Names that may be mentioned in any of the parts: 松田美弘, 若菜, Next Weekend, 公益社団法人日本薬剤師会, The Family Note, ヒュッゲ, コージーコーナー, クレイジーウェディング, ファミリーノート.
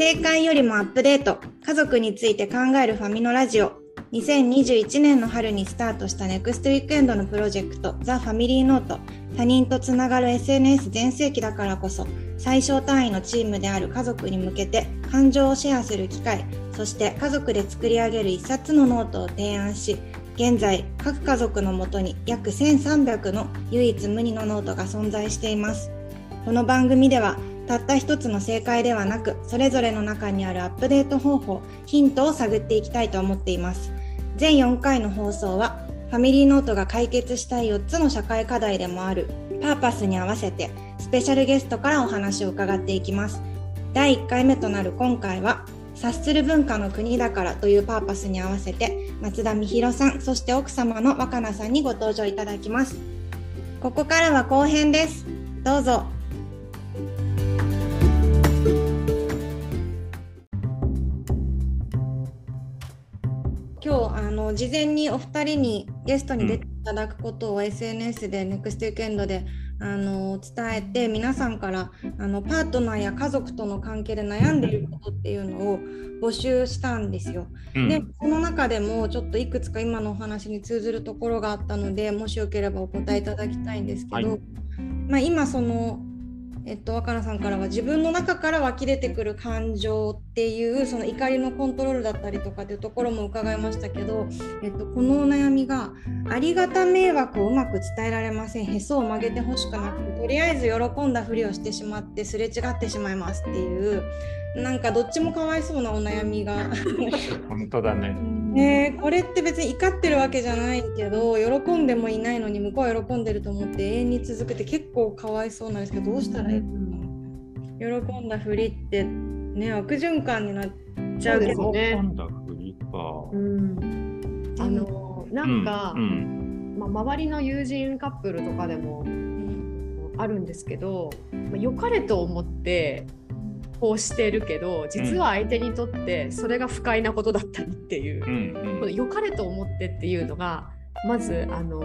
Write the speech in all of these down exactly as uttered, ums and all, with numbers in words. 正解よりもアップデート、家族について考えるファミのラジオ。にせんにじゅういちねんの春にスタートした Next Weekend のプロジェクト The Family Note、 他人とつながる エスエヌエス 全盛期だからこそ、最小単位のチームである家族に向けて感情をシェアする機会、そして家族で作り上げる一冊のノートを提案し、現在各家族のもとに約せんさんびゃくの唯一無二のノートが存在しています。この番組ではたった一つの正解ではなく、それぞれの中にあるアップデート方法、ヒントを探っていきたいと思っています。全よんかいの放送は、ファミリーノートが解決したいよっつの社会課題でもあるパーパスに合わせて、スペシャルゲストからお話を伺っていきます。だいいっかいめとなる今回は、察する文化の国だからというパーパスに合わせて、松田美弘さん、そして奥様の若菜さんにご登場いただきます。ここからは後編です。どうぞ。今日あの事前にお二人にゲストに出ていただくことを エスエヌエス で ネクスト Weekend であの伝えて、皆さんからあのパートナーや家族との関係で悩んでいることっていうのを募集したんですよ、うん、でその中でもちょっといくつか今のお話に通ずるところがあったので、もしよければお答えいただきたいんですけど、はい、まあ、今そのえっと、若菜さんからは、自分の中から湧き出てくる感情っていう、その怒りのコントロールだったりとかっていうところも伺いましたけど、えっと、このお悩みが、ありがた迷惑をうまく伝えられません、へそを曲げてほしくなくて、とりあえず喜んだふりをしてしまってすれ違ってしまいますっていう、なんかどっちもかわいそうなお悩みが本当だね。ねえ、これって別に怒ってるわけじゃないけど、喜んでもいないのに向こうは喜んでると思って永遠に続けて、結構かわいそうなんですけど、どうしたらいいの？喜んだふりってね、悪循環になっちゃうけどね。喜んだふりか、うん、あのなんか、うんうん、まあ、周りの友人カップルとかでもあるんですけど、まあ、良かれと思ってこうしてるけど、実は相手にとってそれが不快なことだったりっていう、うんうん、この良かれと思ってっていうのが、まずあの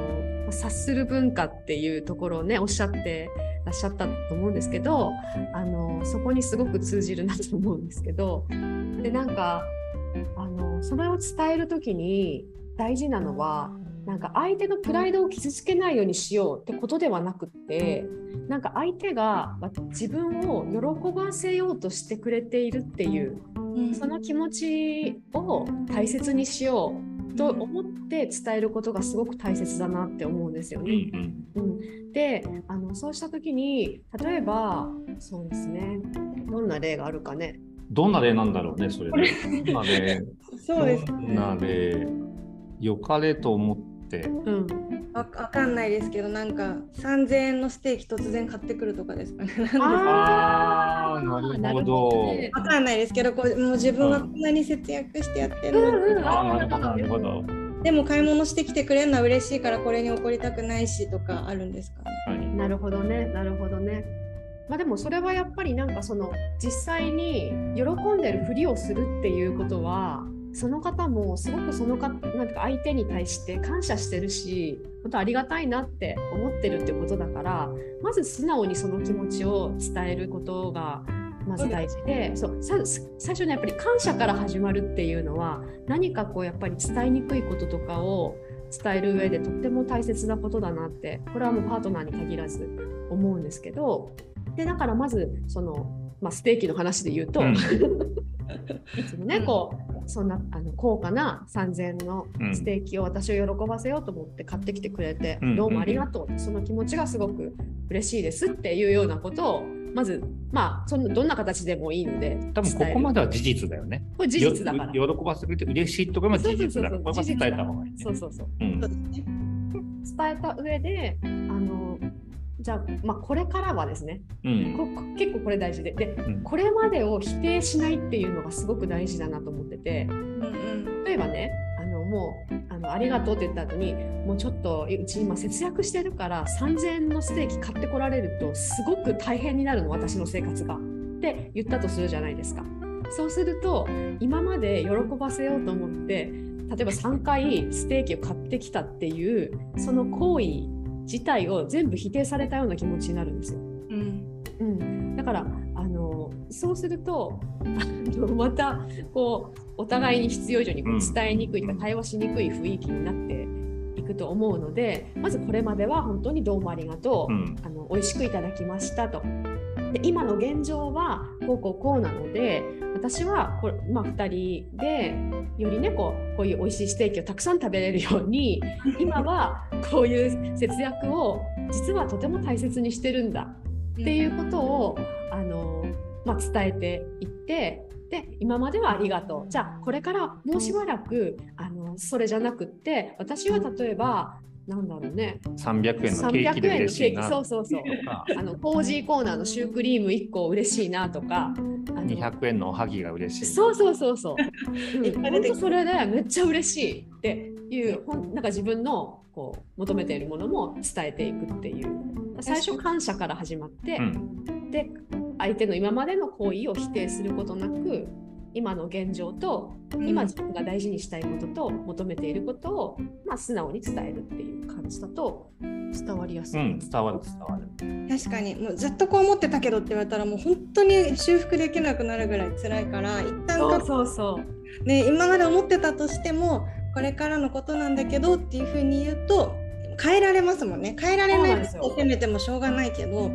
察する文化っていうところをね、おっしゃってらっしゃったと思うんですけど、あのそこにすごく通じるなと思うんですけど、でなんかあのそれを伝えるときに大事なのは、なんか相手のプライドを傷つけないようにしようってことではなくって、なんか相手が自分を喜ばせようとしてくれているっていう、その気持ちを大切にしようと思って伝えることがすごく大切だなって思うんですよね。うん、で、あのそうした時に、例えばそうですね、どんな例があるかね。どんな例なんだろうね、それね。どんな例。そうですね。どんな例。良かれと思って。うん、わかんないですけど、なんかさんぜんえんのステーキ突然買ってくるとかですかね。ああ、なるほど。わかんないですけど、こうもう自分はこんなに節約してやってるの、うんうんうん、ああ、なるほど。でも買い物してきてくれるのは嬉しいからこれに怒りたくないしとかあるんですかね。はい、なるほどね、なるほどね。まあ、でもそれはやっぱりなんかその実際に喜んでるふりをするっていうことは、その方もすごくそのかなんか相手に対して感謝してるし、本当ありがたいなって思ってるってことだから、まず素直にその気持ちを伝えることがまず大事で、そう、さ最初にやっぱり感謝から始まるっていうのは、何かこうやっぱり伝えにくいこととかを伝える上でとっても大切なことだなって、これはもうパートナーに限らず思うんですけど、でだからまずその、まあ、ステーキの話で言うと、うんいつもね、こうそんなあの高価なさんぜんえんのステーキを私を喜ばせようと思って買ってきてくれて、うん、どうもありがとう、うん、その気持ちがすごく嬉しいですっていうようなことを、まずまあそのどんな形でもいいので、多分ここまでは事実だよね。これ事実だから、喜ばせてくれて嬉しいとかも事実だから、これは伝えた方がいいね。そうそうそう、うん、そうですね。伝えた上で、あのじゃあ、まあ、これからはですね、うん、こ結構これ大事で、で、うん、これまでを否定しないっていうのがすごく大事だなと思ってて、うんうん、例えばね、あのもう あのありがとうって言った後に、もうちょっとうち今節約してるからさんぜんえんのステーキ買ってこられるとすごく大変になるの、私の生活がって言ったとするじゃないですか。そうすると、今まで喜ばせようと思って例えばさんかいステーキを買ってきたっていうその行為自体を全部否定されたような気持ちになるんですよ。うんうん、だからあののそうするとあのまたこうお互いに必要以上にこう伝えにくいとか対話しにくい雰囲気になっていくと思うので、まずこれまでは本当にどうもありがとう、うん、あの美味しくいただきましたと。で今の現状はこうこうこうなので、私はこれ、まあ、ふたりでよりねこう、こういう美味しいステーキをたくさん食べれるように今はこういう節約を実はとても大切にしてるんだっていうことをあの、まあ、伝えていって、で今まではありがとう、じゃあこれからもうしばらくあのそれじゃなくって、私は例えばなんだろうね、さんびゃくえんのケーキで嬉しいな、そうそうそうあのコージーコーナーのシュークリームいっこ嬉しいなとか、あのにひゃくえんのおはぎが嬉しい、そうそうそうそう本当それでめっちゃ嬉しいっていう、なんか自分のこう求めているものも伝えていくっていう、最初感謝から始まって、うん、で相手の今までの行為を否定することなく、今の現状と今自分が大事にしたいことと求めていることを、まあ、素直に伝えるっていう感じだと伝わりやすい、うん、伝わる伝わる。確かにもうずっとこう思ってたけどって言われたらもう本当に修復できなくなるぐらい辛いから、一旦そうそうそう、ね、今まで思ってたとしてもこれからのことなんだけどっていうふうに言うと変えられますもんね。変えられないことを責めてもしょうがないけど、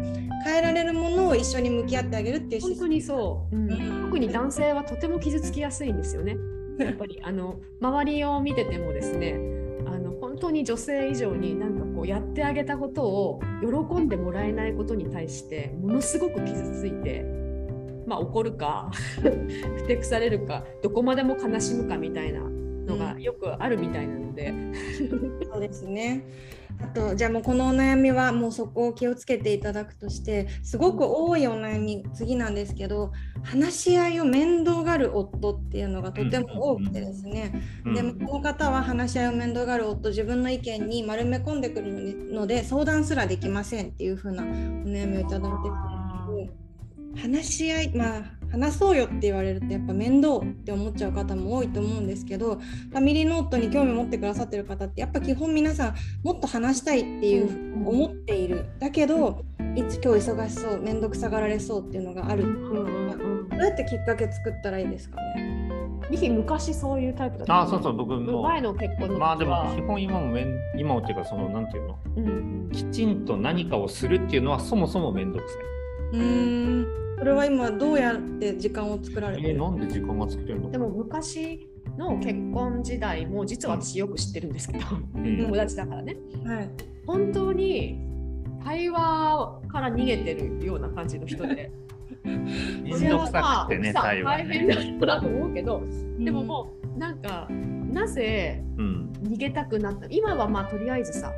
変えられるものを一緒に向き合ってあげるっていう。本当にそう、うん、特に男性はとても傷つきやすいんですよね。やっぱりあの周りを見ててもですね、あの本当に女性以上になんかこうやってあげたことを喜んでもらえないことに対してものすごく傷ついて、まあ怒るかふてくされるかどこまでも悲しむかみたいなのがよくあるみたいなので、うん、そうですね。あとじゃあもうこのお悩みはもうそこを気をつけていただくとして、すごく多いお悩み、次なんですけど、話し合いを面倒がる夫っていうのがとても多くてですね、うんうんうん、でもこの方は話し合いを面倒がる夫、自分の意見に丸め込んでくるので相談すらできませんっていう風なお悩みをいただいてくるんですけど、話し合い、まあ話そうよって言われるとやっぱ面倒って思っちゃう方も多いと思うんですけど、ファミリーノートに興味持ってくださってる方ってやっぱ基本皆さんもっと話したいっていう思っている、だけどいつ今日忙しそう、面倒くさがられそうっていうのがあるっていうのが、どうやってきっかけ作ったらいいですかね。ミヒ昔そういうタイプだった。あ、そうそう、僕も前の結婚の時は、まあでも基本今も面今もっていうかそのなんていうの、うん、きちんと何かをするっていうのはそもそも面倒くさい。うーん。それは今どうやって時間を作られてるの？えー、なんで時間が作れるの？でも昔の結婚時代も実は私よく知ってるんですけど、うん、友達だからね、はい、本当に対話から逃げてるような感じの人で面倒くさくてね、対話、ね、大変だと思うけど、でももうなんかなぜ逃げたくなった、うん、今はまあとりあえずさ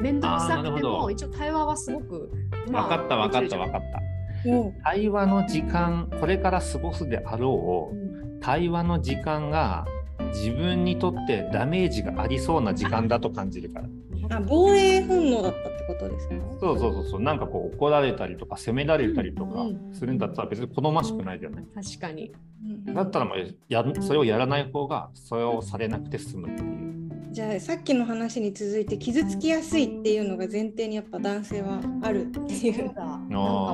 面倒くさくても一応対話はすごく、まあ、分かった分かった分かったうん、対話の時間、これから過ごすであろう、うん、対話の時間が自分にとってダメージがありそうな時間だと感じるから、あ、防衛本能だったってことですか、ね、そうそうそうそう、なんかこう怒られたりとか責められたりとかするんだったら別に好ましくないじゃない、うん、確かに、だったらもうやそれをやらない方がそれをされなくて済むっていう。じゃあさっきの話に続いて傷つきやすいっていうのが前提にやっぱ男性はあるっていう。なんか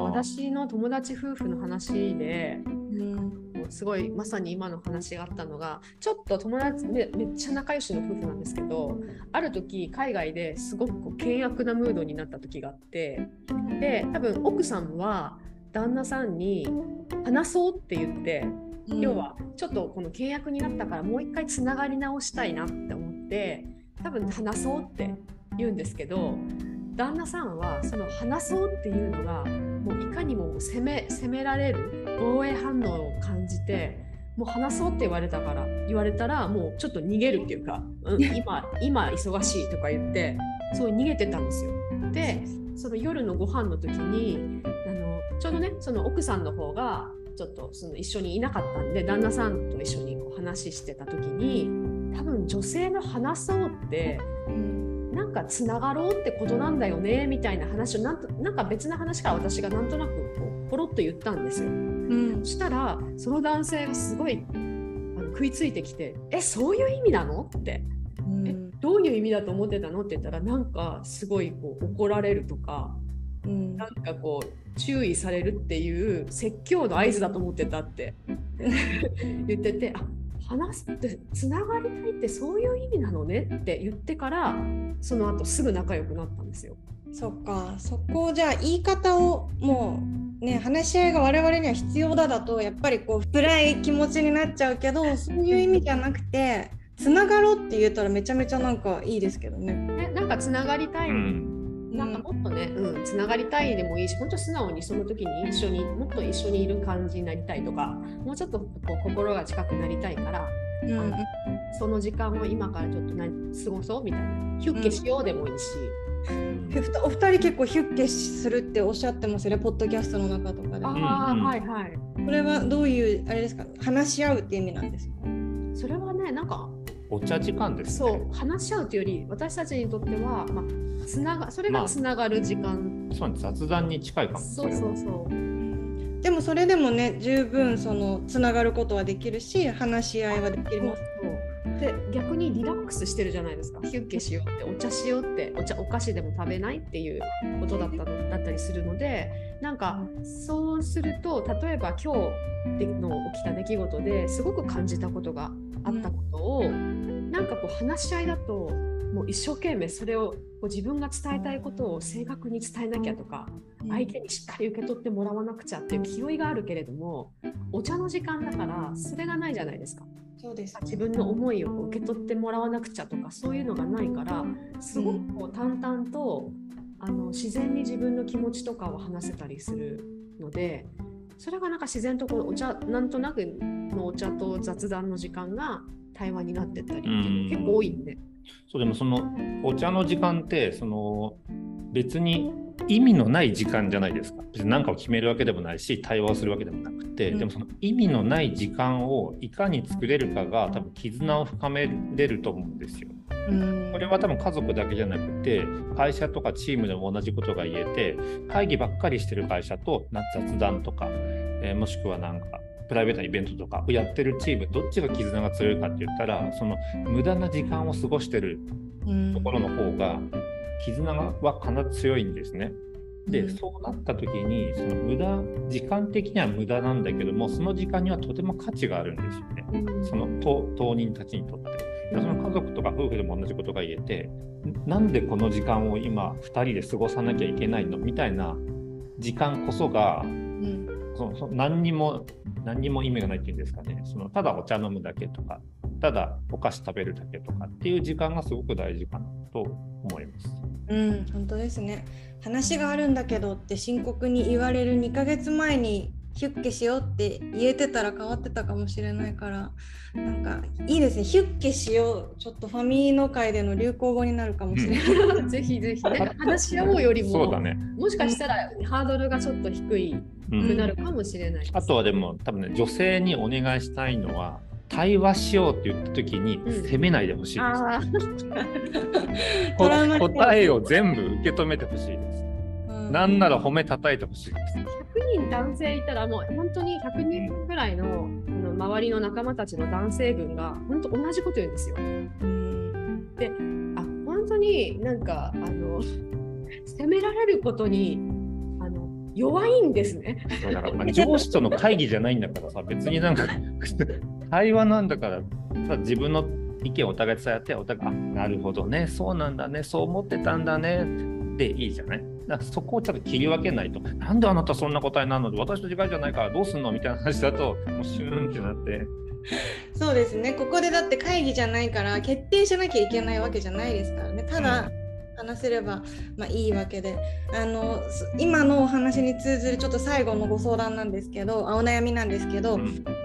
私の友達夫婦の話で、うん、すごいまさに今の話があったのが、ちょっと友達 め, めっちゃ仲良しの夫婦なんですけど、ある時海外ですごく険悪なムードになった時があって、で多分奥さんは旦那さんに話そうって言って、うん、要はちょっとこの険悪になったからもう一回つながり直したいなって思ってで多分話そうって言うんですけど、旦那さんはその話そうっていうのがもういかにも責め、責められる防衛反応を感じて、もう話そうって言われたから言われたらもうちょっと逃げるっていうか、うん、今今忙しいとか言ってそう逃げてたんですよ。でその夜のご飯の時にあのちょうどねその奥さんの方がちょっとその一緒にいなかったんで、旦那さんと一緒にこう話してた時に。多分女性の話そうってなんかつながろうってことなんだよねみたいな話をなんとなんか別の話から私がなんとなくこうポロッと言ったんですよ、うん、そしたらその男性がすごいあの食いついてきて、えそういう意味なのって、うん、えどういう意味だと思ってたのって言ったら、なんかすごいこう怒られるとかうん、なんかこう注意されるっていう説教の合図だと思ってたって言ってて、あ、話すってつながり合いってそういう意味なのねって言ってから、その後すぐ仲良くなったんですよ。そっか、そこじゃあ言い方をもうね、話し合いが我々には必要だだとやっぱりこう暗い気持ちになっちゃうけど、そういう意味じゃなくてつながろうって言えたらめちゃめちゃなんかいいですけどね。ね、なんかつながりたい、うん、なんかもっとね、うん、つながりたいでもいいし、本当素直にその時に一緒にもっと一緒にいる感じになりたいとか、もうちょっとこう心が近くなりたいから、うん、あのその時間を今からちょっと過ごそうみたいな、ヒュッケしようでもいいし。うんお二人結構ヒュッケするっておっしゃってますよね、ポッドキャストの中とかで。ああ、はいはい。これはどういうあれですか、話し合うって意味なんですか？それはね、なんかお茶時間ですね。そう、話し合うというより私たちにとっては、まあ、つながそれがつながる時間、まあ、そう雑談に近いかも。そうそうそう。でもそれでもね、十分そのつながることはできるし、話し合いはできる。で逆にリラックスしてるじゃないですか。ヒュッケしようってお茶しようって、お茶お菓子でも食べないっていうことだったのだったりするので、なんかそうすると例えば今日の起きた出来事ですごく感じたことがあったことを、うん、なんかこう話し合いだともう一生懸命それをこう自分が伝えたいことを正確に伝えなきゃとか、相手にしっかり受け取ってもらわなくちゃっていう気負いがあるけれども、お茶の時間だからそれがないじゃないですか。そうです。自分の思いを受け取ってもらわなくちゃとか、そういうのがないから、すごくこう淡々とあの自然に自分の気持ちとかを話せたりするので、それがなんか自然とこのお茶、なんとなくのお茶と雑談の時間が対話になってったりっていうの結構多いんで。そうでもそのお茶の時間ってその別に意味のない時間じゃないですか。別に何かを決めるわけでもないし、対話をするわけでもなくて、うん、でもその意味のない時間をいかに作れるかが多分絆を深めれると思うんですよ。うん、これは多分家族だけじゃなくて会社とかチームでも同じことが言えて、会議ばっかりしてる会社と雑談とか、えー、もしくはなんかプライベートなイベントとかをやってるチーム、どっちが絆が強いかって言ったら、その無駄な時間を過ごしてるところの方が、うん絆はかなり強いんですね。で、そうなった時にその無駄、時間的には無駄なんだけども、その時間にはとても価値があるんですよね。その当人たちにとって。その家族とか夫婦でも同じことが言えて、なんでこの時間を今ふたりで過ごさなきゃいけないのみたいな時間こそが、うん、そのその何にも何にも意味がないっていうんですかね。そのただお茶飲むだけとか、ただお菓子食べるだけとかっていう時間がすごく大事かなと思います。うん、本当ですね。話があるんだけどって深刻に言われるにかげつまえにヒュッケしようって言えてたら変わってたかもしれないから、なんかいいですね、ヒュッケしよう。ちょっとファミの会での流行語になるかもしれない、うん、ぜひぜひ、ね、話し合おうよりもそうだ、ね、もしかしたらハードルがちょっと低いくなるかもしれない、うん、あとはでも多分ね、女性にお願いしたいのは対話しようって言った時に責めないでほしいです、うん、答えを全部受け止めてほしいです、うん、なんなら褒め叩いてほしいです。ひゃくにん男性いたらもう本当にひゃくにんぐらい の,、うん、の周りの仲間たちの男性群が本当同じこと言うんですよ、うん、で、あ、本当になんかあの責められることに弱いんですね。だから上司との会議じゃないんだからさ、別になんか対話なんだからさ、自分の意見をお互い伝えて、お互い、あ、なるほどね、そうなんだね、そう思ってたんだねでいいじゃない。だからそこをちょっと切り分けないと、なんであなたそんな答えなので私と違うじゃないからどうすんのみたいな話だと、もうシューンってなって。そうですね、ここでだって会議じゃないから決定しなきゃいけないわけじゃないですからね。ただ、うん、話せれば、まあ、いいわけで、あの今のお話に通ずるちょっと最後のご相談なんですけど、お悩みなんですけど、うん、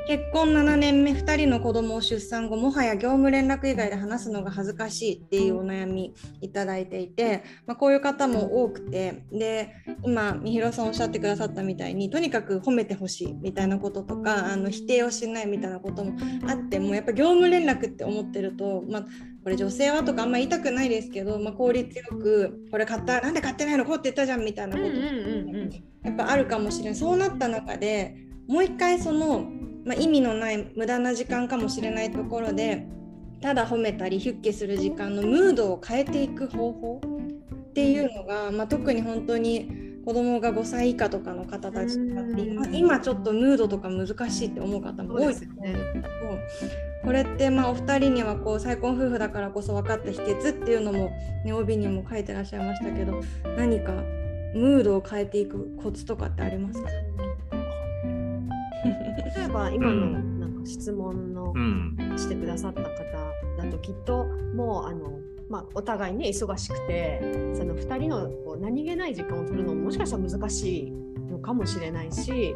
結婚ななねんめ、ふたりの子供を出産後、もはや業務連絡以外で話すのが恥ずかしいっていうお悩みいただいていて、まあ、こういう方も多くて、で今みひろさんおっしゃってくださったみたいに、とにかく褒めてほしいみたいなこととか、あの否定をしないみたいなこともあって、もうやっぱ業務連絡って思ってると、まあこれ女性はとかあんま言いたくないですけど、まあ、効率よくこれ買った、なんで買ってないのこうって言ったじゃんみたいなこと、うんうんうん、やっぱあるかもしれない。そうなった中でもう一回その、まあ、意味のない無駄な時間かもしれないところで、ただ褒めたりヒュッケする時間のムードを変えていく方法っていうのが、まあ、特に本当に子供がごさい以下とかの方たちとかって今、今ちょっとムードとか難しいって思う方も多いですね。これってまあお二人にはこう再婚夫婦だからこそ分かった秘訣っていうのも、ね、帯にも書いてらっしゃいましたけど、何かムードを変えていくコツとかってありますか？例えば今のなんか質問のしてくださった方だときっともうあの、まあ、お互いね忙しくてそのふたりのこう何気ない時間を取るのももしかしたら難しいのかもしれないし、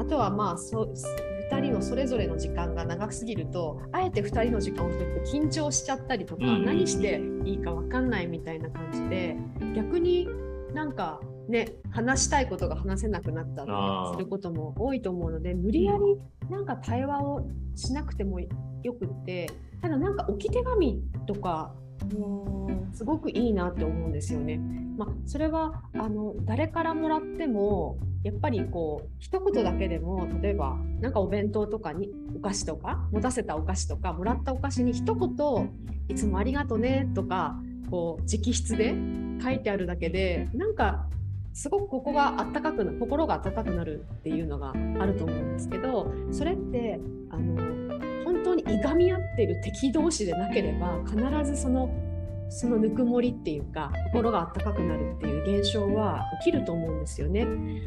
あとはまあそうふたりのそれぞれの時間が長すぎるとあえてふたりの時間を取って緊張しちゃったりとか、うん、何していいか分かんないみたいな感じで逆になんかね話したいことが話せなくなったりすることも多いと思うので、無理やりなんか対話をしなくてもよくって、ただなんか置き手紙とかすごくいいなって思うんですよね。まあ、それはあの誰からもらってもやっぱりこう一言だけでも、例えばなんかお弁当とかにお菓子とか持たせたお菓子とかもらったお菓子に一言いつもありがとねとかこう直筆で書いてあるだけでなんかすごくここが温かくな心が温かくなるっていうのがあると思うんですけど、それってあの本当にいがみ合ってる敵同士でなければ必ずそのそのぬくもりっていうか心が温かくなるっていう現象は起きると思うんですよね。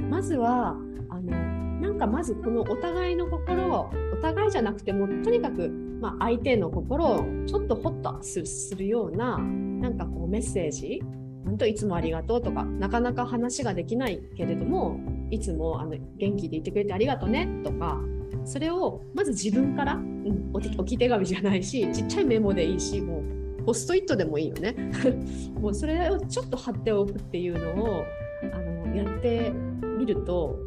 まずはあのなんかまずこのお互いの心をお互いじゃなくてもとにかく、まあ、相手の心をちょっとホッとする、するようななんかこうメッセージ、本当いつもありがとうとか、なかなか話ができないけれどもいつもあの元気でいてくれてありがとねとか、それをまず自分から、うん、置き手紙じゃないしちっちゃいメモでいいしもうポストイットでもいいよねもうそれをちょっと貼っておくっていうのをあのやってみると、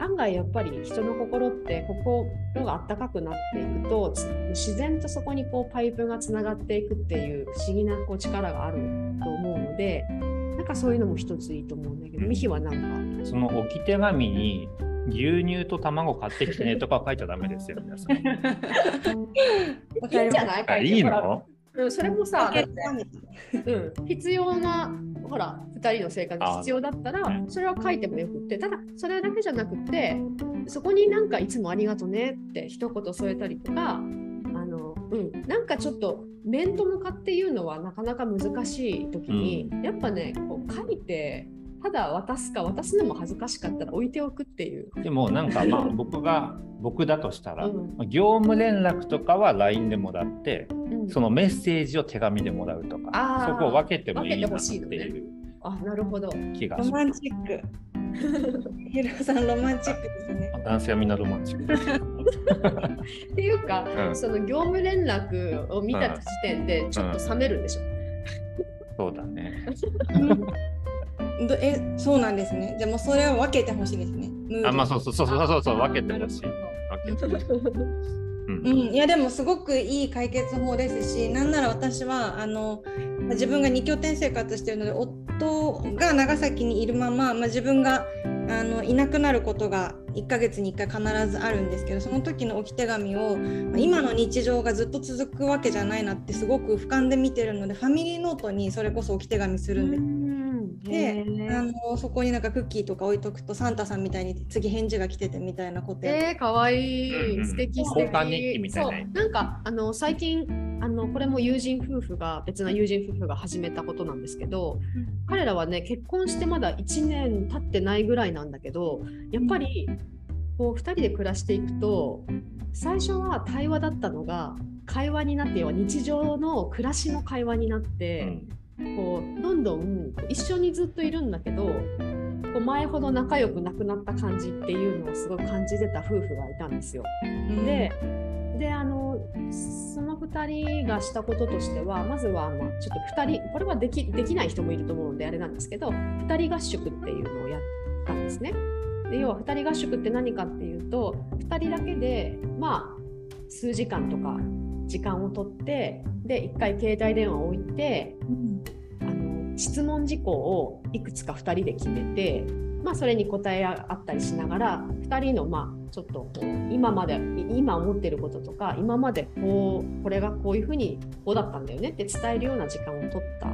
案外やっぱり人の心って心が温かくなっていくと自然とそこにこうパイプがつながっていくっていう不思議なこう力があると思うので、なんかそういうのも一ついいと思うんだけど、ミヒはなんかその置き手紙に牛乳と卵買ってきてねとか書いちゃダメですよね。いいんじゃないかいいの？それもさ、うん、必要なほらふたりの生活が必要だったらそれは書いてもよくって、ただそれだけじゃなくてそこになんかいつもありがとねって一言添えたりとか、あの、うん、なんかちょっと面と向かっていうのはなかなか難しい時に、うん、やっぱねこう書いてただ渡すか渡すのも恥ずかしかったら置いておくっていう。でもなんかまあ僕が僕だとしたら、うん、業務連絡とかは ライン でもらって、うん、そのメッセージを手紙でもらうとか、うん、そこを分けてもいいなっていう気がします。ヒロさんロマンチックですね。男性はみんなロマンチックっていうか、うん、その業務連絡を見た時点でちょっと冷めるんでしょ、うんうん、そうだねどえそうなんですね。じゃあもうそれを分けてほしいですね。あ、まあそうそうそうそうそうそう分けてほしい。うん、いやでもすごくいい解決法ですし、なんなら私はあの自分がに拠点生活しているので夫が長崎にいるまま、まあ、自分があのいなくなることがいっかげつにいっかい必ずあるんですけど、その時の置き手紙を、まあ、今の日常がずっと続くわけじゃないなってすごく俯瞰で見てるので、ファミリーノートにそれこそ置き手紙するんです。うんで、あのそこになんかクッキーとか置いとくとサンタさんみたいに次返事が来ててみたいなこと。えー、かわいい、うん、素敵素敵。交換日記みたいな。そうなんかあの最近あのこれも友人夫婦が別な友人夫婦が始めたことなんですけど、うん、彼らはね結婚してまだいちねん経ってないぐらいなんだけど、やっぱりこうふたりで暮らしていくと最初は対話だったのが会話になって、要は日常の暮らしの会話になって、うん、こうどんどん一緒にずっといるんだけど、こう前ほど仲良くなくなった感じっていうのをすごい感じてた夫婦がいたんですよ。うん、で、であのそのふたりがしたこととしては、まずはまあちょっとふたりこれはでき、できない人もいると思うのであれなんですけど、ふたり合宿っていうのをやったんですね。で要はふたり合宿って何かっていうと、ふたりだけでまあ数時間とか時間を取ってでいっかい携帯電話を置いて、うん、あの質問事項をいくつかふたりで決めて、まあ、それに答え合ったりしながらふたりのまあちょっと今まで今思ってることとか今までこうこれがこういうふうにこうだったんだよねって伝えるような時間を取った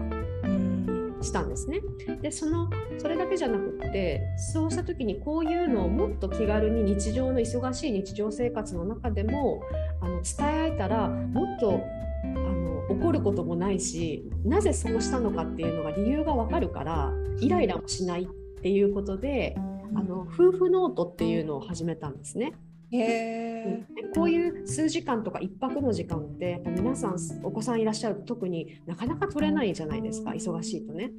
したんですね。で、そのそれだけじゃなくって、そうした時にこういうのをもっと気軽に日常の忙しい日常生活の中でもあの伝え合えたら、もっとあの怒ることもないし、なぜそうしたのかっていうのが理由がわかるからイライラもしないっていうことで、あの夫婦ノートっていうのを始めたんですね。へー。こういう数時間とか一泊の時間ってやっぱ皆さんお子さんいらっしゃると特になかなか取れないじゃないですか、忙しいとね。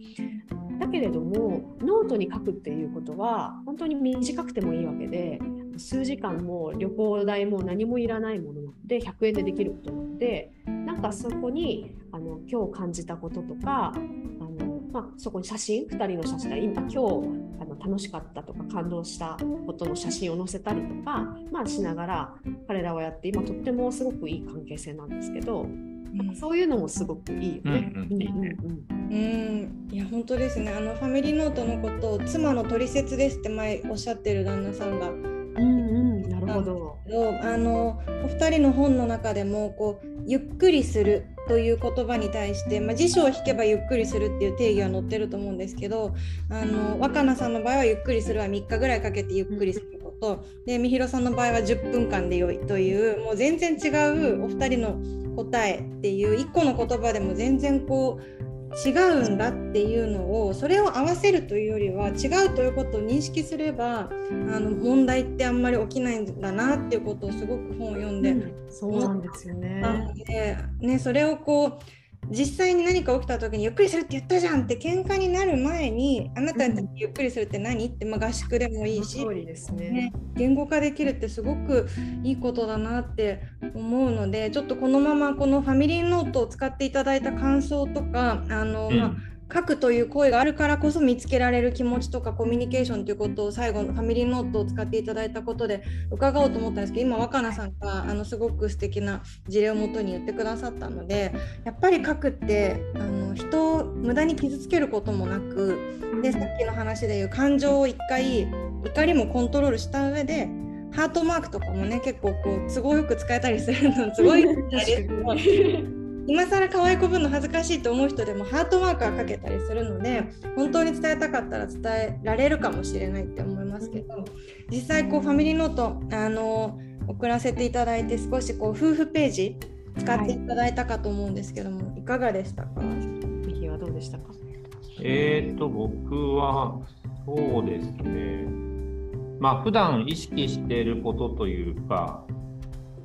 だけれどもノートに書くっていうことは本当に短くてもいいわけで、数時間も旅行代も何もいらないものでひゃくえんでできることなので、なんかそこにあの今日感じたこととか、あの、まあ、そこに写真ふたりの写真、今今日あの楽しかったとか感動したことの写真を載せたりとか、まあ、しながら彼らはやって、今とってもすごくいい関係性なんですけど、そういうのもすごくいいよね。いや本当ですね。あのファミリーノートのことを妻の取説ですって前おっしゃってる旦那さんが、なるほど。あのお二人の本の中でもこうゆっくりするという言葉に対して、まあ、辞書を引けばゆっくりするっていう定義は載ってると思うんですけど、あの若菜さんの場合はゆっくりするはみっかぐらいかけてゆっくりすること、うん、でみひろさんの場合はじゅっぷんかんで良いという、もう全然違うお二人の答えっていういっこの言葉でも全然こう違うんだっていうのを、それを合わせるというよりは違うということを認識すれば、あの問題ってあんまり起きないんだなっていうことをすごく本を読んで、うん、そうなんですよね。ね、それをこう実際に何か起きた時にゆっくりするって言ったじゃんって喧嘩になる前に、あなたにゆっくりするって何って、まあ、合宿でもいいし、そうですね。ね、言語化できるってすごくいいことだなって思うので、ちょっとこのままこのファミリーノートを使っていただいた感想とか、あの、うん、まあ書くという行為があるからこそ見つけられる気持ちとかコミュニケーションということを最後のファミリーノートを使っていただいたことで伺おうと思ったんですけど、今若菜さんがあのすごく素敵な事例をもとに言ってくださったので、やっぱり書くってあの人を無駄に傷つけることもなくで、さっきの話でいう感情を一回怒りもコントロールした上で、ハートマークとかもね結構こう都合よく使えたりするのすごいですごい今更可愛い子分の恥ずかしいと思う人でもハートマークがかけたりするので、本当に伝えたかったら伝えられるかもしれないって思いますけど、実際こうファミリーノートあの送らせていただいて少しこう夫婦ページ使っていただいたかと思うんですけども、はい、いかがでしたか？ミヒはどうでしたか？えーと僕はそうですね、まあ普段意識していることというか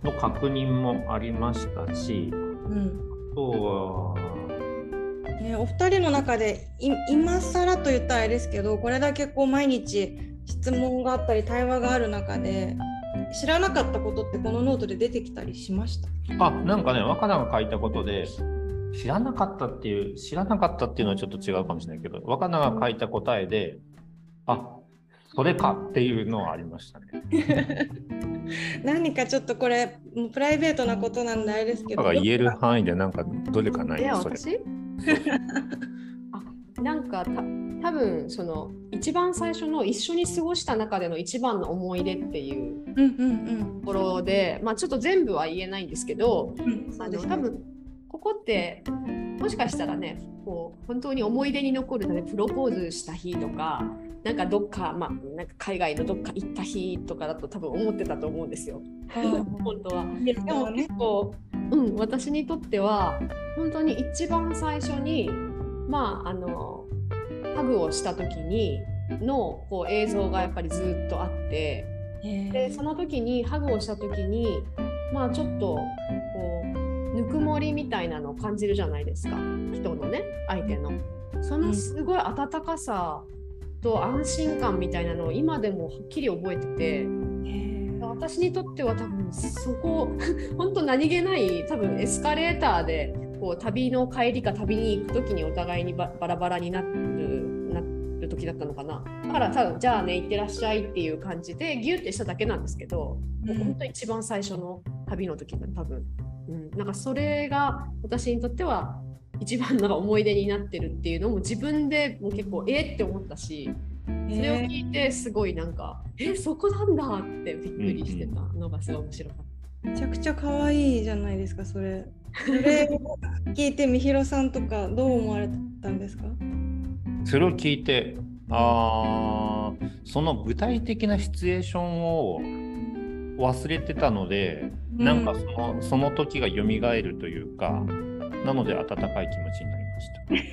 の確認もありましたし、うんそうね、お二人の中でい今更と言ったらあれですけど、これだけこう毎日質問があったり対話がある中で知らなかったことってこのノートで出てきたりしました？あ、なんかね若菜が書いたことで知らなかったっていう知らなかったっていうのはちょっと違うかもしれないけど、若菜が書いた答えで、あ、それかっていうのはありましたね。何かちょっとこれプライベートなことなんであれですけど、言える範囲でなんかどれかないですか？私あ、なんかた多分その一番最初の一緒に過ごした中での一番の思い出っていうところで、まあちょっと全部は言えないんですけど、うん、あの多分ここってもしかしたらねこう本当に思い出に残るので、プロポーズした日とかなんかどっか、まあ、なんか海外のどっか行った日とかだと多分思ってたと思うんですよ。本当は。でも結構、うん、私にとっては本当に一番最初に、まあ、あのハグをした時にのこう映像がやっぱりずっとあって、でその時にハグをした時に、まあ、ちょっとこうぬくもりみたいなのを感じるじゃないですか、人のね、相手のそのすごい温かさと安心感みたいなのを今でもはっきり覚えてて、私にとっては多分そこ本当何気ない多分エスカレーターでこう旅の帰りか旅に行く時にお互いにバラバラになるなる時だったのかな、だから多分じゃあね行ってらっしゃいっていう感じでギュってしただけなんですけど、本当一番最初の旅の時だ多分、うん、なんかそれが私にとっては一番の思い出になってるっていうのも自分でも結構えー、って思ったし、それを聞いてすごいなんかえー、そこなんだってびっくりしてたのがすごい面白かった。めちゃくちゃ可愛いじゃないですか。それそれを聞いてみひろさんとかどう思われたんですか？それを聞いて、あー、その具体的なシチュエーションを忘れてたので、なんかその、うん、その時が蘇るというか、なので温かい気持ちに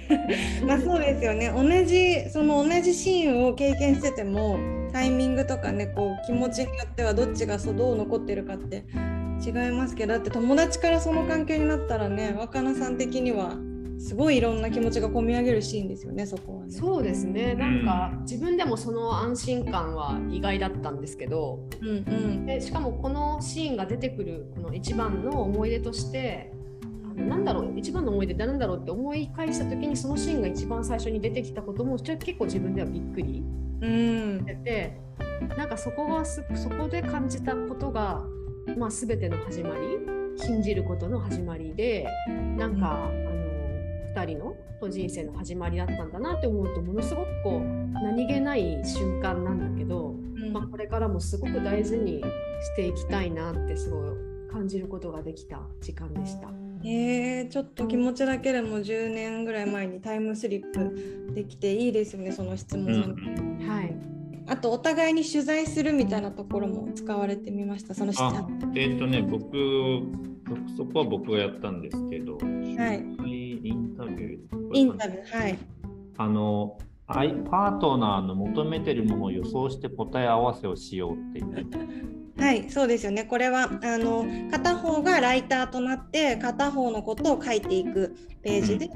なりました。まあそうですよね。同じその同じシーンを経験してても、タイミングとかね、こう気持ちによってはどっちがどう残ってるかって違いますけど、だって友達からその関係になったらね、若菜さん的にはすごいいろんな気持ちが込み上げるシーンですよね、そこはね。そうですね、なんか、うん、自分でもその安心感は意外だったんですけど、うんうん、でしかもこのシーンが出てくるこの一番の思い出として、なんだろう、一番の思い出ってなんだろうって思い返した時に、そのシーンが一番最初に出てきたことも結構自分ではびっくりしてて、うん、なんかそこがそこで感じたことが、まあ、全ての始まり、信じることの始まりで、なんか、うん、ふたりの人生の始まりだったんだなって思うと、ものすごくこう何気ない瞬間なんだけど、うんまあ、これからもすごく大事にしていきたいなってすごい感じることができた時間でした。えー、ちょっと気持ちだけでもじゅうねんぐらい前にタイムスリップできていいですよね、その質問、うんはい、あとお互いに取材するみたいなところも使われてみました。その質問、えーとね、僕そこは僕がやったんですけど、はいインタビュー、インタビュー、はい、あのパートナーの求めてるものを予想して答え合わせをしようっていうはいそうですよね。これはあの片方がライターとなって片方のことを書いていくページで、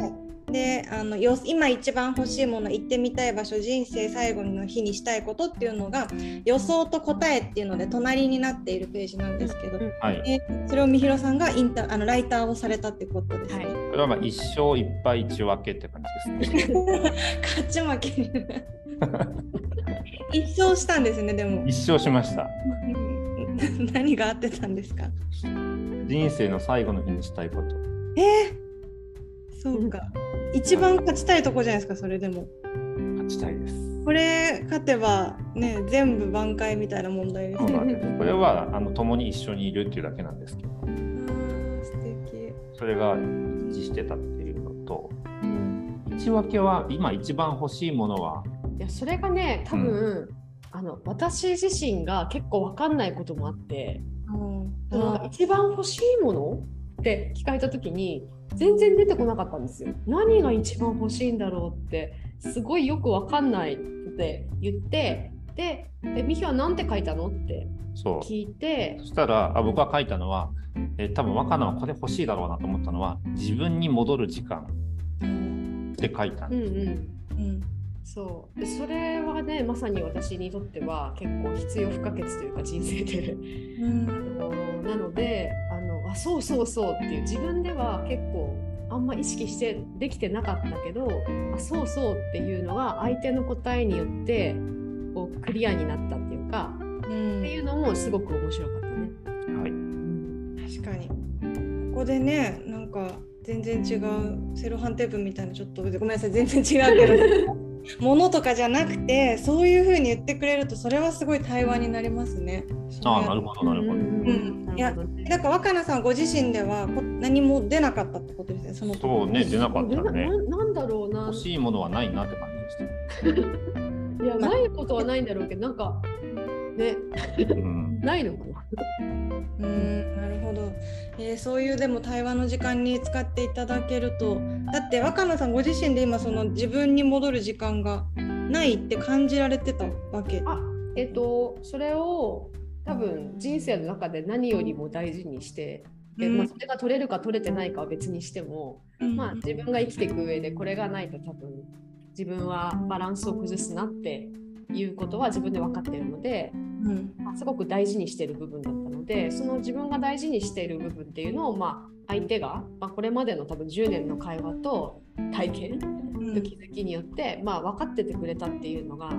うん、であの今一番欲しいもの、行ってみたい場所、人生最後の日にしたいことっていうのが予想と答えっていうので隣になっているページなんですけど、うんはい、それをみひろさんがインタあのライターをされたってことですね、はい。これはまあ一勝一敗一分けって感じですね。勝ち負けに一勝したんですね。でも一勝しました何が合ってたんですか？人生の最後の日にしたいこと。えー、そうか、一番勝ちたいとこじゃないですか。それでも勝ちたいです。これ勝てばね、全部挽回みたいな問題ですね。そうなんです。これはあの共に一緒にいるっていうだけなんですけど、あー素敵。それが一致してたっていうのと、うん、一訳は今一番欲しいものは、いやそれがね多分、うん、あの私自身が結構分かんないこともあって、うん、なんか一番欲しいものって聞かれた時に全然出てこなかったんですよ。何が一番欲しいんだろうってすごいよく分かんないって言って、でみひはなんて書いたのって聞いて、 そ, そしたらあ僕が書いたのは、え多分若菜はこれ欲しいだろうなと思ったのは自分に戻る時間って書いたんです、うんうんうん、そうそれはねまさに私にとっては結構必要不可欠というか人生で、うん、なのであのあそうそうそうっていう自分では結構あんま意識してできてなかったけど、あそうそうっていうのは相手の答えによってこうクリアになったっていうか、うん、っていうのもすごく面白かったね、はい。確かにここでね、なんか全然違うセロハンテープみたいな、ちょっとごめんなさい全然違うけどものとかじゃなくて、そういう風に言ってくれるとそれはすごい対話になりますね。ああなるほどなるほど、うん、いやだから若菜さんご自身では何も出なかったってことですね。そのそうね出なかったね。 な, なんだろうな、欲しいものはないなって感じでしたいやないことはないんだろうけどなんかね、うん、ないのかなうーんなるほど、えー、そういうでも対話の時間に使っていただけると、だって若菜さんご自身で今その自分に戻る時間がないって感じられてたわけ。あ、えっとそれを多分人生の中で何よりも大事にして、うんまあ、それが取れるか取れてないかは別にしても、うんまあ、自分が生きていく上でこれがないと多分自分はバランスを崩すなっていうことは自分で分かっているので、うんまあ、すごく大事にしている部分だったので、その自分が大事にしている部分っていうのを、まあ、相手が、まあ、これまでの多分じゅうねんの会話と体験と気づきによって、うんまあ、分かっててくれたっていうのが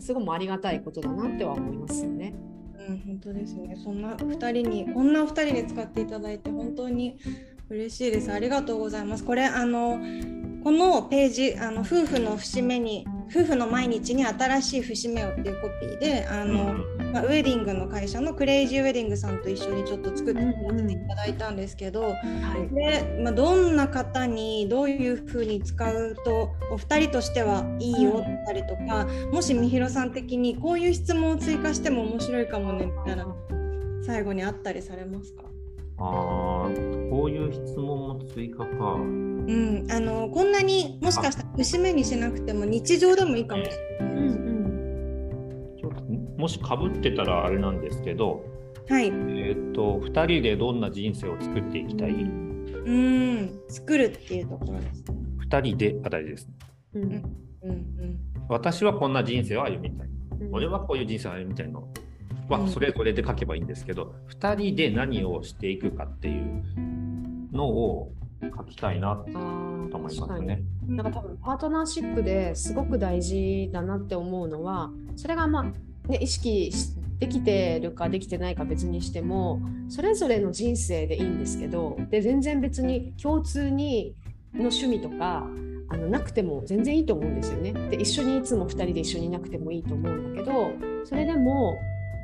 すごくありがたいことだなっては思いますよね。うん、本当ですね。そんなふたりにこんなふたりに使っていただいて本当に嬉しいです。ありがとうございます。これあのこのページあの夫婦の節目に夫婦の毎日に新しい節目をっていうコピーで、あの、まあ、ウェディングの会社のクレイジーウェディングさんと一緒にちょっと作っていただいたんですけど、うん、で、まあ、どんな方にどういうふうに使うとお二人としてはいいよったりとか、もしみひろさん的にこういう質問を追加しても面白いかもねみたいな最後にあったりされますか？あー、こういう質問も追加か、うん、あのこんなにもしかしたら節目にしなくても日常でもいいかもしれないです、ね、うんうん、ちょっともしかぶってたらあれなんですけど、はい、えー、とふたりでどんな人生を作っていきたい、うん、作るっていうところです、ね、ふたりであたりです、うんうんうん、私はこんな人生を歩みたい、うん、俺はこういう人生を歩みたいのはそれぞれで書けばいいんですけど、ふたりで何をしていくかっていうのを書きたいなと思いますね。なんか多分パートナーシップですごく大事だなって思うのは、それがまあ、ね、意識できてるかできてないか別にしても、それぞれの人生でいいんですけど、で全然別に共通にの趣味とかあのなくても全然いいと思うんですよね。で一緒にいつもふたりで一緒にいなくてもいいと思うんだけど、それでも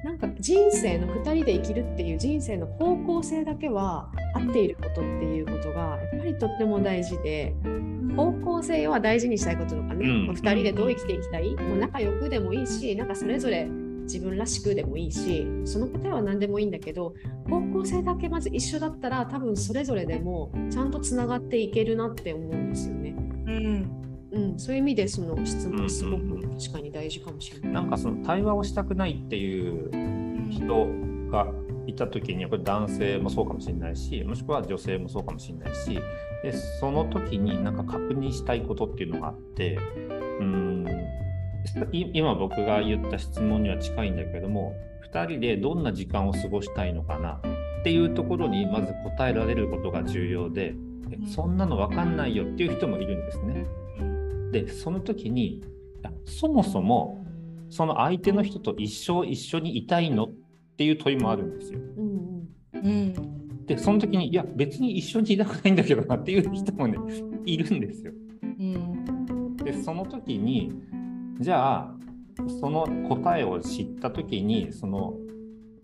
なんか人生のふたりで生きるっていう人生の方向性だけは合っていることっていうことがやっぱりとっても大事で、方向性は大事にしたいこととかね、うん、ふたりでどう生きていきたい、もう仲良くでもいいし、なんかそれぞれ自分らしくでもいいし、その答えは何でもいいんだけど、方向性だけまず一緒だったら多分それぞれでもちゃんとつながっていけるなって思うんですよね、うんうん、そういう意味でその質問すごく確かに大事かもしれない。なんかその対話をしたくないっていう人がいた時に、これ男性もそうかもしれないし、もしくは女性もそうかもしれないし、でその時になんか確認したいことっていうのがあって、うーん、今僕が言った質問には近いんだけども、ふたりでどんな時間を過ごしたいのかなっていうところにまず答えられることが重要で、そんなの分かんないよっていう人もいるんですね。でその時にそもそもその相手の人と一生一緒にいたいのっていう問いもあるんですよ、うんうん、でその時にいや別に一緒にいなくないんだけどなっていう人もねいるんですよ、うん、でその時にじゃあその答えを知った時にその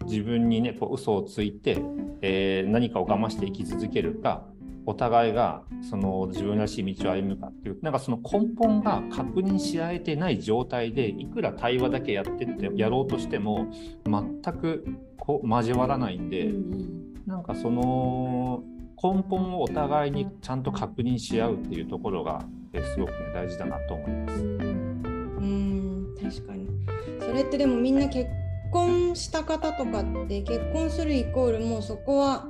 自分にねこう嘘をついて、えー、何かを我慢して生き続けるか、お互いがその自分らしい道を歩むかっていう、なんかその根本が確認し合えてない状態でいくら対話だけやってってやろうとしても全くこう交わらないんで、なんかその根本をお互いにちゃんと確認し合うっていうところがすごく、ね、大事だなと思います。うーん、確かにそれってでもみんな結婚した方とかって結婚するイコールもうそこは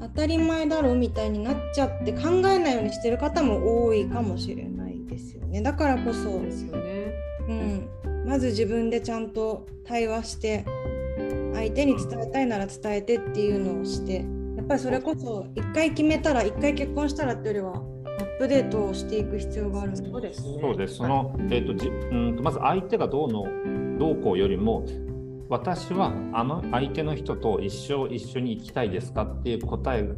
当たり前だろうみたいになっちゃって考えないようにしてる方も多いかもしれないですよね。だからこそですよね、うん、まず自分でちゃんと対話して相手に伝えたいなら伝えてっていうのをして、やっぱりそれこそ一回決めたら一回結婚したらってよりはアップデートをしていく必要がある。そうですね、そうです。その、えーと、じ、うんと、まず相手がどうのどうこうよりも私はあの相手の人と一生一緒に生きたいですかっていう答え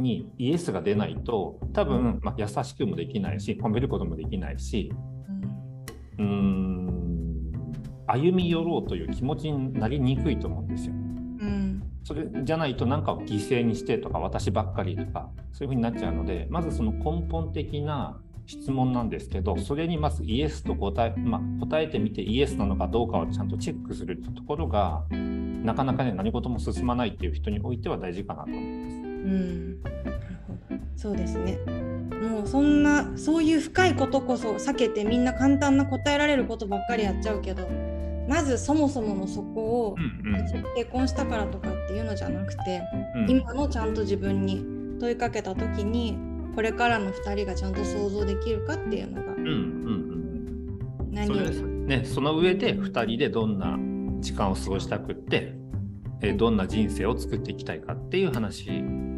にイエスが出ないと多分、まあ、優しくもできないし褒めることもできないし、うん、うーん歩み寄ろうという気持ちになりにくいと思うんですよ、うん、それじゃないと何かを犠牲にしてとか私ばっかりとかそういう風になっちゃうので、まずその根本的な質問なんですけど、それにまずイエスと答え、まあ、答えてみてイエスなのかどうかをちゃんとチェックするところがなかなかね何事も進まないっていう人においては大事かなと思います、うん、なるほど、そうですね。もうそんなそういう深いことこそ避けてみんな簡単な答えられることばっかりやっちゃうけど、まずそもそものそこを、うんうん、結婚したからとかっていうのじゃなくて、うん、今のちゃんと自分に問いかけた時にこれからのふたりがちゃんと想像できるかっていうのが、うんうんうん、何それですね。その上でふたりでどんな時間を過ごしたくって、えー、どんな人生を作っていきたいかっていう話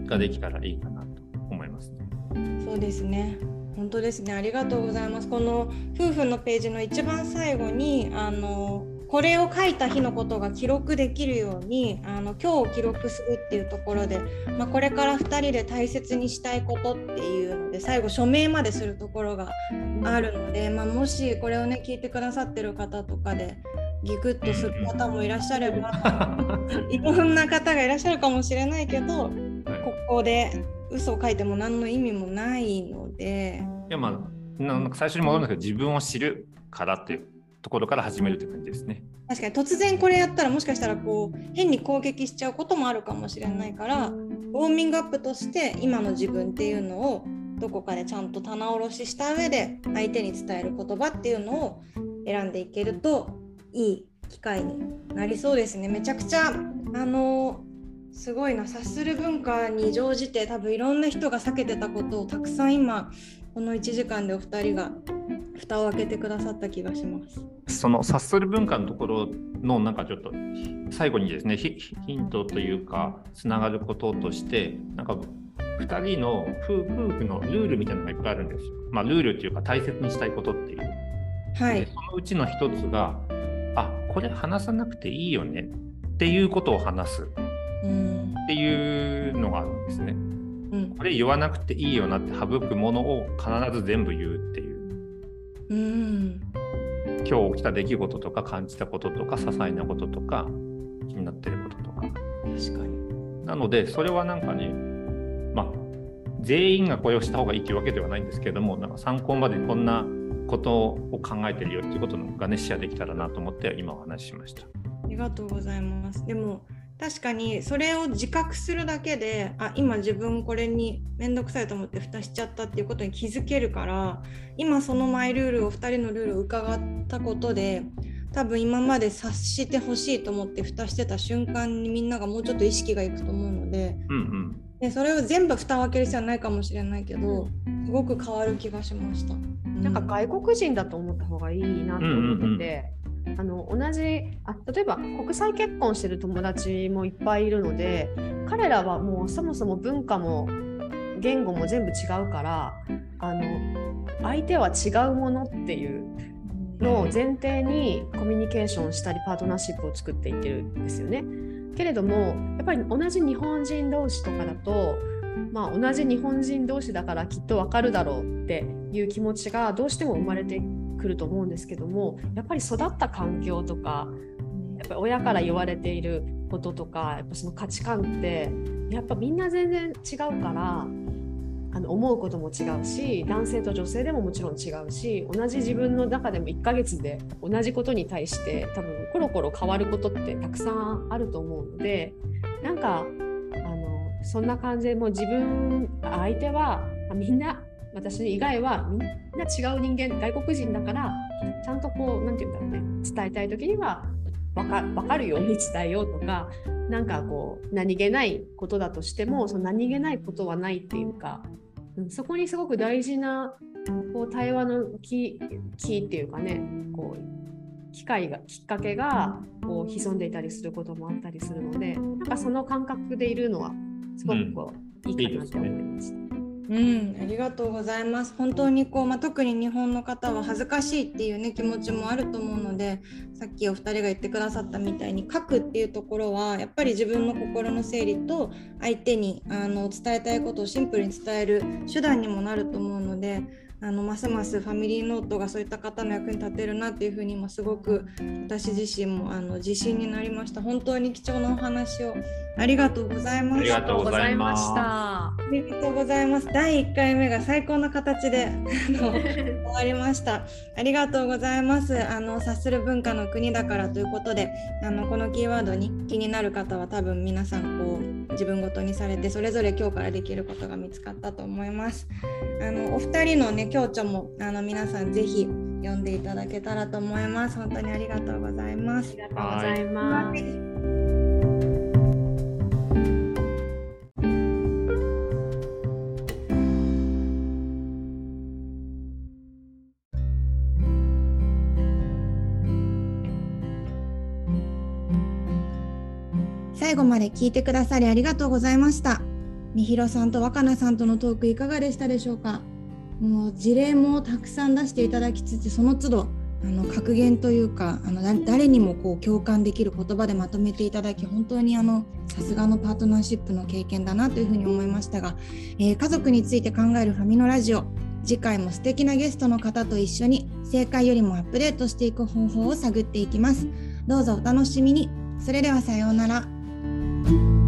ができたらいいかなと思いますね。そうですね、本当ですね、ありがとうございます。この夫婦のページの一番最後にあのこれを書いた日のことが記録できるようにあの今日を記録するっていうところで、まあ、これからふたりで大切にしたいことっていうので最後署名までするところがあるので、まあ、もしこれをね聞いてくださってる方とかでギクッとする方もいらっしゃればいろんな方がいらっしゃるかもしれないけど、ここで嘘を書いても何の意味もないので、いや、まあ、なんか最初に戻るんだけど自分を知るからっていうところから始めるって感じですね。確かに突然これやったらもしかしたらこう変に攻撃しちゃうこともあるかもしれないから、ウォーミングアップとして今の自分っていうのをどこかでちゃんと棚卸しした上で相手に伝える言葉っていうのを選んでいけるといい機会になりそうですね。めちゃくちゃあのすごいな、察する文化に乗じて多分いろんな人が避けてたことをたくさん今このいちじかんでお二人が蓋を開けてくださった気がします。その察する文化のところのなんかちょっと最後にですねヒントというかつながることとして、なんかふたりの夫婦のルールみたいなのがいっぱいあるんですよ、まあ、ルールというか大切にしたいことっていう、はい、そのうちの一つがあ、これ話さなくていいよねっていうことを話すっていうのがあるんですね、うん、これ言わなくていいよなって省くものを必ず全部言うっていう、うん、今日起きた出来事とか感じたこととか些細なこととか気になってることとか、確かになのでそれはなんかね、まあ、全員がこれをした方がいいというわけではないんですけれども、なんか参考までこんなことを考えてるよっていうことがねシェアできたらなと思って今お話ししました。ありがとうございます。でも確かにそれを自覚するだけで、あ、今自分これにめんどくさいと思って蓋しちゃったっていうことに気づけるから、今そのマイルールをふたりのルールを伺ったことで多分今まで察してほしいと思って蓋してた瞬間にみんながもうちょっと意識がいくと思うので、うんうん、でそれを全部蓋を開ける必要はないかもしれないけどすごく変わる気がしました、うん、なんか外国人だと思った方がいいなと思ってて、うんうんうんあの同じあ例えば国際結婚してる友達もいっぱいいるので、彼らはもうそもそも文化も言語も全部違うから、あの相手は違うものっていうのを前提にコミュニケーションしたりパートナーシップを作っていってるんですよね。けれどもやっぱり同じ日本人同士とかだと、まあ、同じ日本人同士だからきっとわかるだろうっていう気持ちがどうしても生まれてくると思うんですけども、やっぱり育った環境とかやっぱり親から言われていることとかやっぱその価値観ってやっぱみんな全然違うから、あの思うことも違うし、男性と女性でももちろん違うし、同じ自分の中でもいっかげつで同じことに対して多分コロコロ変わることってたくさんあると思うので、なんかあのそんな感じでもう自分相手はみんな私以外はみんな違う人間、外国人だからちゃんとこうなんていうんだろうね、伝えたい時には分か、分かるように伝えようとか、なんかこう何気ないことだとしてもその何気ないことはないっていうか、うん、そこにすごく大事なこう対話のキーっていうかね、こう機会がきっかけがこう潜んでいたりすることもあったりするので、なんかその感覚でいるのはすごくこう、うん、いいかなと思いました。いいですね。うん、ありがとうございます。本当にこう、まあ、特に日本の方は恥ずかしいっていうね気持ちもあると思うので、さっきお二人が言ってくださったみたいに書くっていうところはやっぱり自分の心の整理と相手にあの伝えたいことをシンプルに伝える手段にもなると思うので、あのますますファミリーノートがそういった方の役に立てるなっていうふうに今すごく私自身もあの自信になりました。本当に貴重なお話をありがとうございました。ありがとうございました。ありがとうございます。だいいっかいめが最高な形で終わりました。ありがとうございます。あの察する文化の国だからということで、あのこのキーワードに気になる方は多分皆さんこう自分ごとにされてそれぞれ今日からできることが見つかったと思います。あのお二人のね。きょうちゃんもあの皆さんぜひ読んでいただけたらと思います。本当にありがとうございます。ありがとうございます。最後まで聞いてくださりありがとうございました。みひろさんと若菜さんとのトークいかがでしたでしょうか。もう事例もたくさん出していただきつつ、その都度あの格言というか、あの誰にもこう共感できる言葉でまとめていただき、本当にあのさすがのパートナーシップの経験だなというふうに思いましたが、えー、家族について考えるファミのラジオ、次回も素敵なゲストの方と一緒に正解よりもアップデートしていく方法を探っていきます。どうぞお楽しみに。それではさようなら。